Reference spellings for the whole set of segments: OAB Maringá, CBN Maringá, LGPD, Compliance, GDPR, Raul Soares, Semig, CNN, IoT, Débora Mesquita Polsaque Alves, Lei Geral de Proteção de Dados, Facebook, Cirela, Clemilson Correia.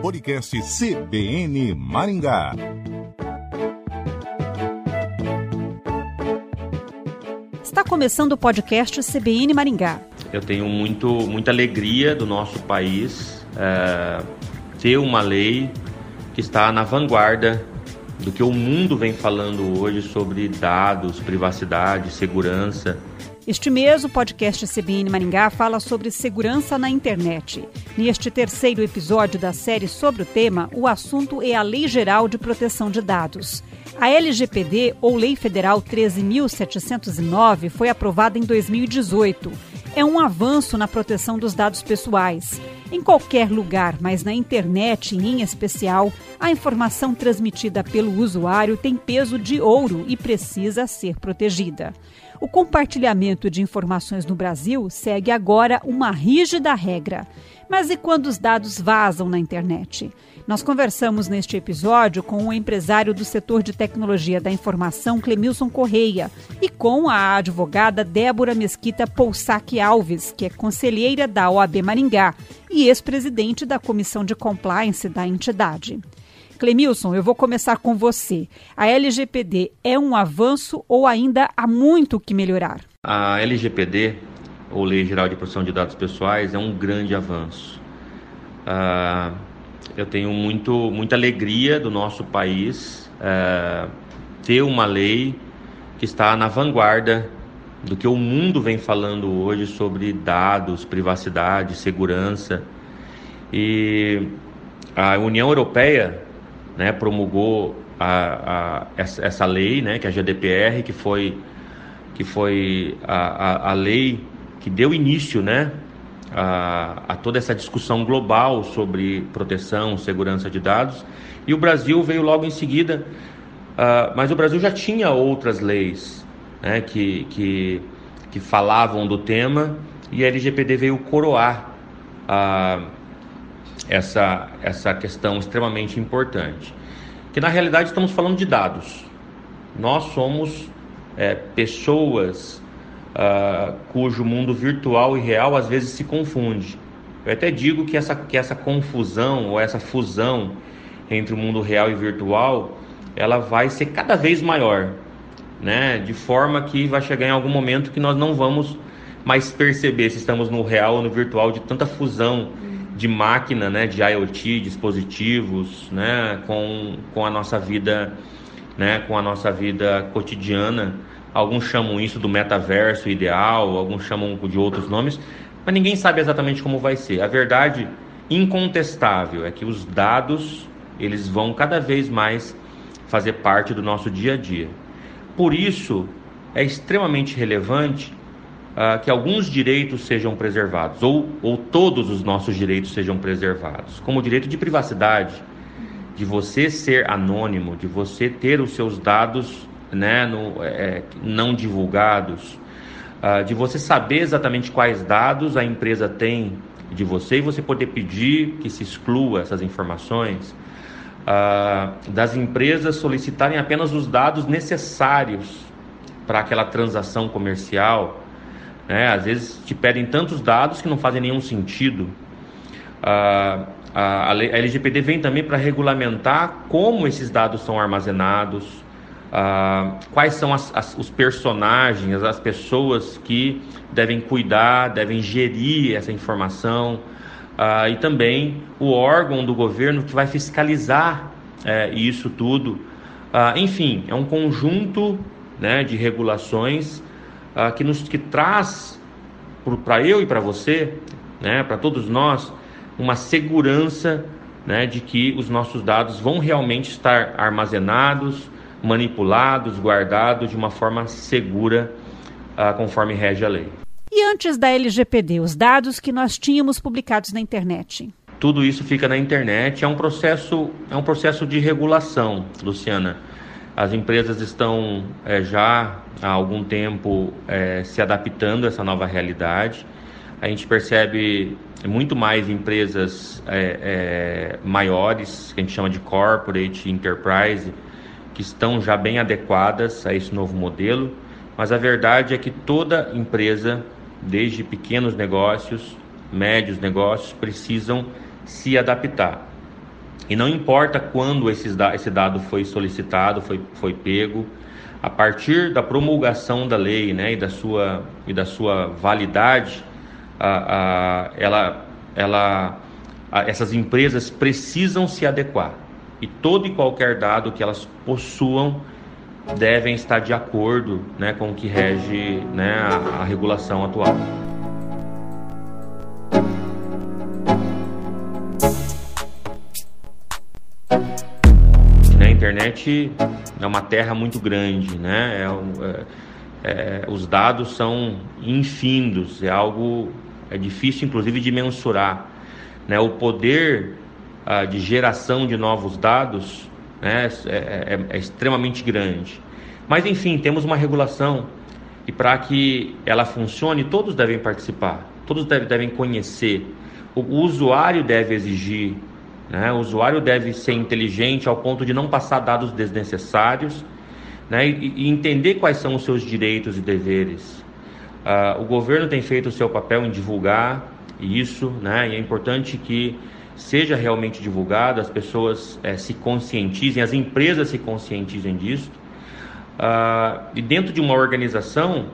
Podcast CBN Maringá. Está começando o podcast CBN Maringá. Eu tenho muita alegria do nosso país ter uma lei que está na vanguarda do que o mundo vem falando hoje sobre dados, privacidade, segurança. Este mês, o podcast CBN Maringá fala sobre segurança na internet. Neste terceiro episódio da série sobre o tema, o assunto é a Lei Geral de Proteção de Dados. A LGPD, ou Lei Federal 13.709, foi aprovada em 2018. É um avanço na proteção dos dados pessoais. Em qualquer lugar, mas na internet em especial, a informação transmitida pelo usuário tem peso de ouro e precisa ser protegida. O compartilhamento de informações no Brasil segue agora uma rígida regra. Mas e quando os dados vazam na internet? Nós conversamos neste episódio com um empresário do setor de tecnologia da informação, Clemilson Correia, e com a advogada Débora Mesquita Polsaque Alves, que é conselheira da OAB Maringá e ex-presidente da Comissão de Compliance da entidade. Clemilson, eu vou começar com você. A LGPD é um avanço ou ainda há muito o que melhorar? A LGPD, ou Lei Geral de Proteção de Dados Pessoais, é um grande avanço. Eu tenho muita alegria do nosso país ter uma lei que está na vanguarda do que o mundo vem falando hoje sobre dados, privacidade, segurança. E a União Europeia, né, promulgou essa lei, né, que é a GDPR, que foi a lei que deu início, né, a toda essa discussão global sobre proteção, segurança de dados. E o Brasil veio logo em seguida, mas o Brasil já tinha outras leis, né, que falavam do tema, e a LGPD veio coroar essa questão extremamente importante, que na realidade estamos falando de dados. Nós somos pessoas cujo mundo virtual e real às vezes se confunde. Eu até digo que essa confusão ou essa fusão entre o mundo real e virtual, ela vai ser cada vez maior, né? De forma que vai chegar em algum momento que nós não vamos mais perceber se estamos no real ou no virtual, de tanta fusão de máquina, né, de IoT, dispositivos, né, com a nossa vida, né, com a nossa vida cotidiana. Alguns chamam isso do metaverso ideal, alguns chamam de outros nomes, mas ninguém sabe exatamente como vai ser. A verdade incontestável é que os dados, eles vão cada vez mais fazer parte do nosso dia a dia. Por isso, é extremamente relevante que alguns direitos sejam preservados, ou todos os nossos direitos sejam preservados, como o direito de privacidade, de você ser anônimo, de você ter os seus dados, né, não divulgados, de você saber exatamente quais dados a empresa tem de você e você poder pedir que se exclua essas informações, das empresas solicitarem apenas os dados necessários para aquela transação comercial. Às vezes te pedem tantos dados que não fazem nenhum sentido. A LGPD vem também para regulamentar como esses dados são armazenados, quais são os personagens, as pessoas que devem cuidar, devem gerir essa informação, e também o órgão do governo que vai fiscalizar isso tudo. Enfim, é um conjunto, né, de regulações que traz para eu e para você, né, para todos nós, uma segurança, né, de que os nossos dados vão realmente estar armazenados, manipulados, guardados de uma forma segura, conforme rege a lei. E antes da LGPD, os dados que nós tínhamos publicados na internet? Tudo isso fica na internet. É um processo de regulação, Luciana. As empresas estão já há algum tempo se adaptando a essa nova realidade. A gente percebe muito mais empresas maiores, que a gente chama de corporate, enterprise, que estão já bem adequadas a esse novo modelo. Mas a verdade é que toda empresa, desde pequenos negócios médios negócios precisam se adaptar. E não importa quando esse dado foi solicitado, foi pego, a partir da promulgação da lei, né, e da sua validade, essas empresas precisam se adequar. E todo e qualquer dado que elas possuam devem estar de acordo, né, com o que rege, né, a regulação atual. A internet é uma terra muito grande, né? Os dados são infindos, é difícil inclusive de mensurar, né? O poder de geração de novos dados, né, é extremamente grande. Mas enfim, temos uma regulação e para que ela funcione, todos devem participar, todos devem conhecer, o usuário deve exigir, né? O usuário deve ser inteligente ao ponto de não passar dados desnecessários, né? E entender quais são os seus direitos e deveres. O governo tem feito o seu papel em divulgar isso, né? E é importante que seja realmente divulgado, as pessoas se conscientizem, as empresas se conscientizem disso. E dentro de uma organização,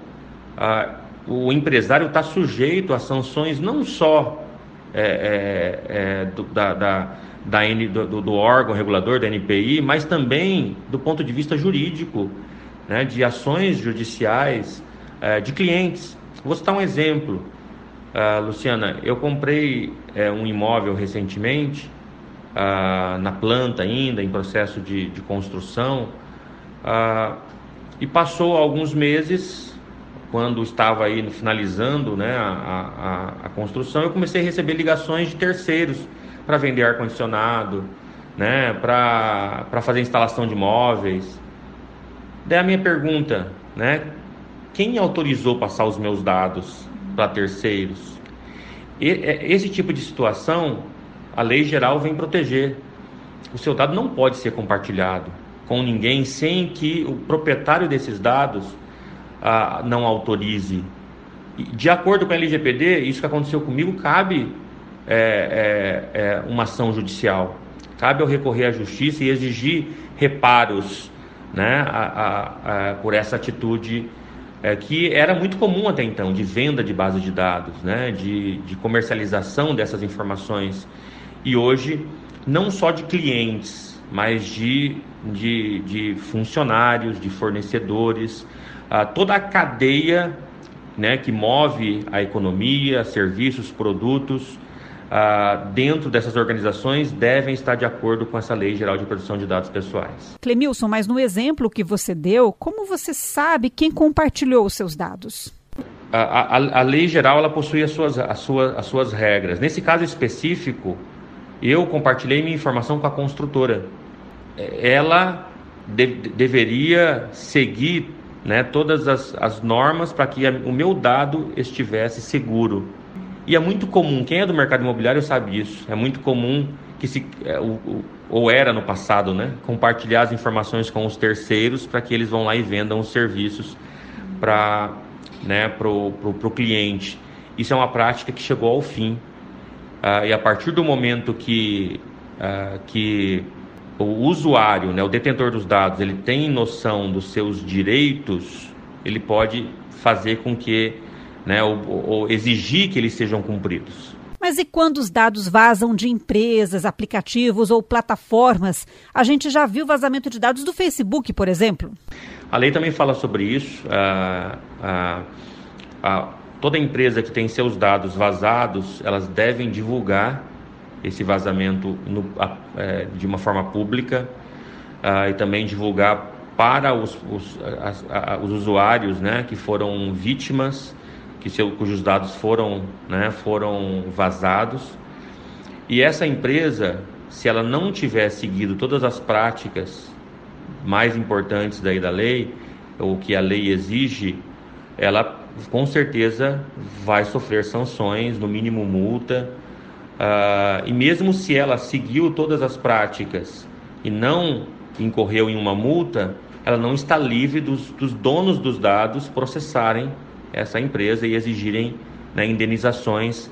o empresário está sujeito a sanções não só do órgão regulador, da NPI, mas também do ponto de vista jurídico, né, de ações judiciais, de clientes. Vou citar um exemplo. Luciana, eu comprei um imóvel recentemente, na planta ainda, em processo de construção, e passou alguns meses. Quando estava aí finalizando, né, a construção, eu comecei a receber ligações de terceiros para vender ar-condicionado, né, para fazer instalação de móveis. Daí a minha pergunta, né, quem autorizou passar os meus dados para terceiros? Esse tipo de situação, a lei geral vem proteger. O seu dado não pode ser compartilhado com ninguém sem que o proprietário desses dados não autorize. De acordo com a LGPD, isso que aconteceu comigo, cabe uma ação judicial, cabe eu recorrer à justiça e exigir reparos, né, por essa atitude que era muito comum até então, de venda de base de dados, né, de comercialização dessas informações, e hoje não só de clientes, mas de funcionários, de fornecedores, toda a cadeia, né, que move a economia, serviços, produtos, dentro dessas organizações devem estar de acordo com essa Lei Geral de Proteção de Dados Pessoais. Clemilson, mas no exemplo que você deu, como você sabe quem compartilhou os seus dados? A Lei Geral, ela possui as suas regras. Nesse caso específico, eu compartilhei minha informação com a construtora. Ela deveria seguir, né, todas as normas para que o meu dado estivesse seguro. E é muito comum, quem é do mercado imobiliário sabe isso, é muito comum que ou era no passado, né, compartilhar as informações com os terceiros para que eles vão lá e vendam os serviços para, né, pro cliente. Isso é uma prática que chegou ao fim. E a partir do momento que o usuário, né, o detentor dos dados, ele tem noção dos seus direitos, ele pode fazer com que, né, ou exigir que eles sejam cumpridos. Mas e quando os dados vazam de empresas, aplicativos ou plataformas? A gente já viu vazamento de dados do Facebook, por exemplo. A lei também fala sobre isso. Toda empresa que tem seus dados vazados, elas devem divulgar esse vazamento de uma forma pública, e também divulgar para os usuários, né, que foram vítimas, cujos dados foram, né, foram vazados. E essa empresa, se ela não tiver seguido todas as práticas mais importantes daí da lei, ou que a lei exige, ela com certeza vai sofrer sanções, no mínimo multa. E mesmo se ela seguiu todas as práticas e não incorreu em uma multa, ela não está livre dos donos dos dados processarem essa empresa e exigirem, né, indenizações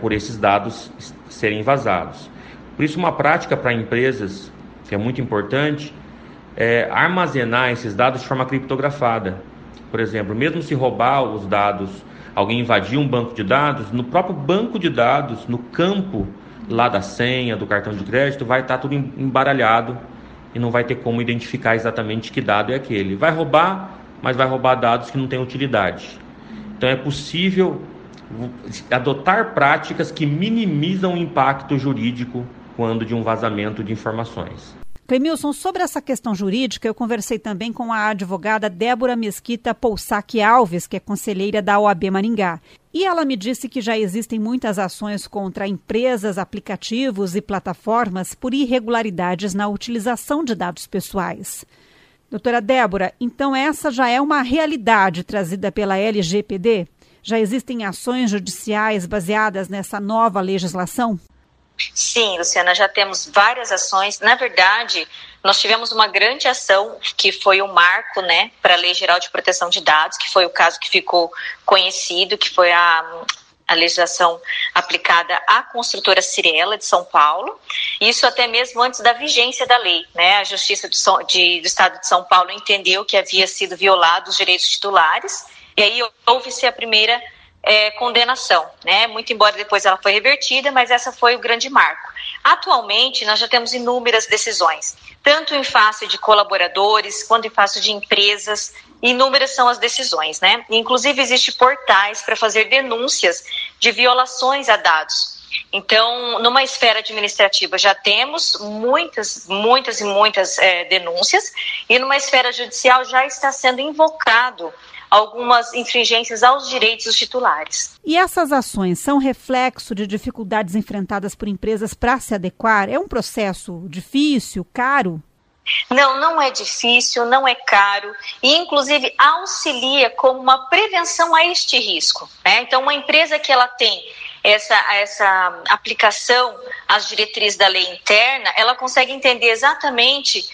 por esses dados serem vazados. Por isso, uma prática para empresas, que é muito importante, é armazenar esses dados de forma criptografada. Por exemplo, mesmo se roubar os dados, alguém invadir um banco de dados, no próprio banco de dados, no campo lá da senha, do cartão de crédito, vai estar tudo embaralhado e não vai ter como identificar exatamente que dado é aquele. Vai roubar, mas vai roubar dados que não têm utilidade. Então é possível adotar práticas que minimizam o impacto jurídico quando de um vazamento de informações. Clemilson, sobre essa questão jurídica, eu conversei também com a advogada Débora Mesquita Polsaque Alves, que é conselheira da OAB Maringá. E ela me disse que já existem muitas ações contra empresas, aplicativos e plataformas por irregularidades na utilização de dados pessoais. Doutora Débora, então essa já é uma realidade trazida pela LGPD? Já existem ações judiciais baseadas nessa nova legislação? Sim, Luciana, já temos várias ações. Na verdade, nós tivemos uma grande ação que foi o marco, né, para a Lei Geral de Proteção de Dados, que foi o caso que ficou conhecido, que foi a legislação aplicada à construtora Cirela de São Paulo, isso até mesmo antes da vigência da lei, né? A Justiça do Estado de São Paulo entendeu que havia sido violado os direitos titulares, e aí houve-se a primeira condenação, né? Muito embora depois ela foi revertida, mas essa foi o grande marco. Atualmente, nós já temos inúmeras decisões, tanto em face de colaboradores, quanto em face de empresas, inúmeras são as decisões, né? Inclusive, existem portais para fazer denúncias de violações a dados. Então, numa esfera administrativa já temos muitas denúncias, e numa esfera judicial já está sendo invocado algumas infringências aos direitos dos titulares. E essas ações são reflexo de dificuldades enfrentadas por empresas para se adequar? É um processo difícil, caro? Não, não é difícil, não é caro e, inclusive, auxilia como uma prevenção a este risco, né? Então, uma empresa que ela tem essa aplicação às diretrizes da lei interna, ela consegue entender exatamente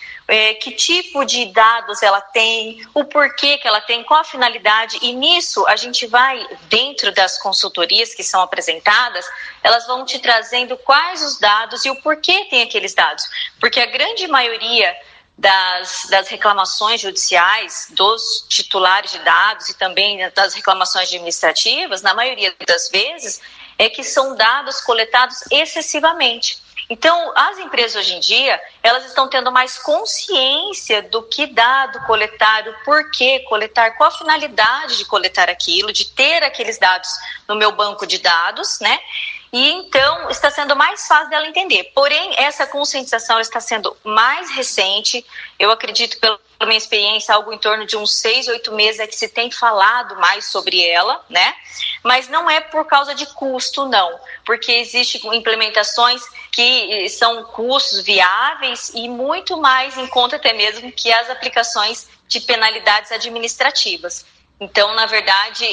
que tipo de dados ela tem, o porquê que ela tem, qual a finalidade, e nisso a gente vai, dentro das consultorias que são apresentadas, elas vão te trazendo quais os dados e o porquê tem aqueles dados, porque a grande maioria das reclamações judiciais, dos titulares de dados e também das reclamações administrativas, na maioria das vezes, é que são dados coletados excessivamente. Então, as empresas hoje em dia, elas estão tendo mais consciência do que dado coletar, o porquê coletar, qual a finalidade de coletar aquilo, de ter aqueles dados no meu banco de dados, né? E então está sendo mais fácil dela entender. Porém, essa conscientização está sendo mais recente. Eu acredito, pela minha experiência, algo em torno de uns 6-8 meses é que se tem falado mais sobre ela, né? Mas não é por causa de custo, não. Porque existem implementações que são custos viáveis e muito mais em conta até mesmo que as aplicações de penalidades administrativas. Então, na verdade,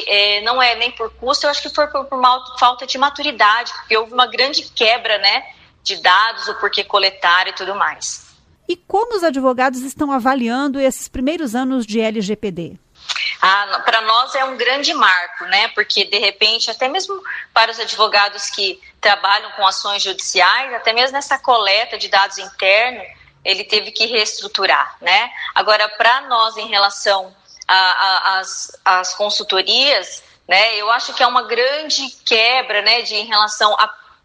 não é nem por custo, eu acho que foi por falta de maturidade, porque houve uma grande quebra, né, de dados, o porquê coletar e tudo mais. E como os advogados estão avaliando esses primeiros anos de LGPD? Ah, para nós é um grande marco, né? Porque, de repente, até mesmo para os advogados que trabalham com ações judiciais, até mesmo nessa coleta de dados interno, ele teve que reestruturar, né? Agora, para nós, em relação as consultorias, né, eu acho que é uma grande quebra, né, em relação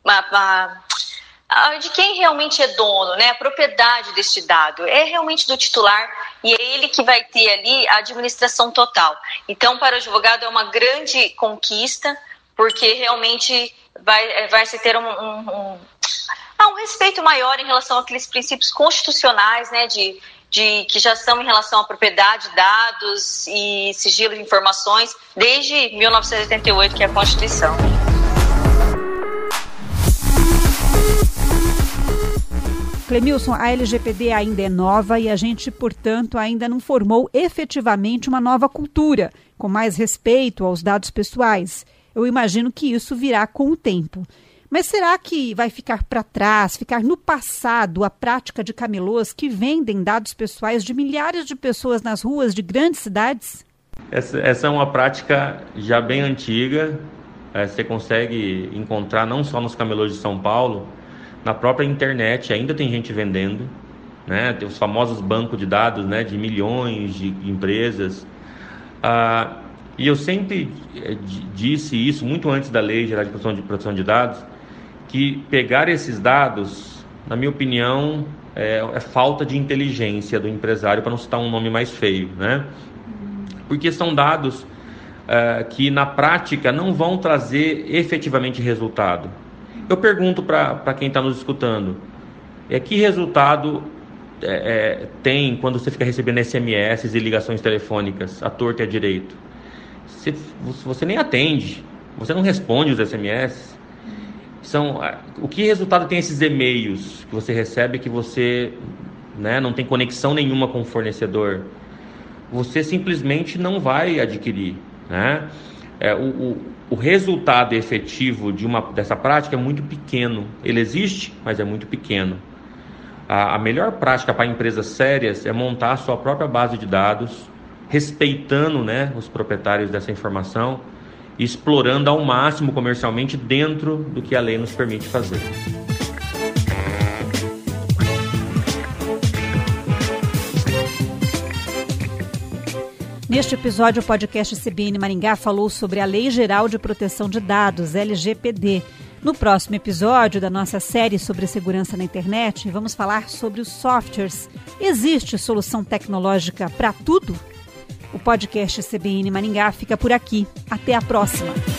a de quem realmente é dono, né, a propriedade deste dado, é realmente do titular e é ele que vai ter ali a administração total. Então, para o advogado é uma grande conquista, porque realmente vai se ter um respeito maior em relação àqueles princípios constitucionais, né, que já são em relação à propriedade, dados e sigilo de informações desde 1988, que é a Constituição. Clemilson, a LGPD ainda é nova e a gente, portanto, ainda não formou efetivamente uma nova cultura, com mais respeito aos dados pessoais. Eu imagino que isso virá com o tempo. Mas será que vai ficar para trás, ficar no passado, a prática de camelôs que vendem dados pessoais de milhares de pessoas nas ruas de grandes cidades? Essa é uma prática já bem antiga, você consegue encontrar não só nos camelôs de São Paulo, na própria internet ainda tem gente vendendo, né? Tem os famosos bancos de dados, né, de milhões de empresas. E eu sempre disse isso, muito antes da Lei Geral de Proteção de Dados, que pegar esses dados, na minha opinião, é falta de inteligência do empresário, para não citar um nome mais feio, né? Porque são dados que na prática não vão trazer efetivamente resultado. Eu pergunto para quem está nos escutando, que resultado tem quando você fica recebendo SMS e ligações telefônicas à torta e à direita? Você nem atende, você não responde os SMS. O que resultado tem esses e-mails que você recebe, que você, né, não tem conexão nenhuma com o fornecedor? Você simplesmente não vai adquirir, né? O resultado efetivo dessa prática é muito pequeno. Ele existe, mas é muito pequeno. A melhor prática para empresas sérias é montar a sua própria base de dados, respeitando, né, os proprietários dessa informação, e explorando ao máximo comercialmente dentro do que a lei nos permite fazer. Neste episódio, o podcast CBN Maringá falou sobre a Lei Geral de Proteção de Dados, LGPD. No próximo episódio da nossa série sobre segurança na internet, vamos falar sobre os softwares. Existe solução tecnológica para tudo? O podcast CBN Maringá fica por aqui. Até a próxima!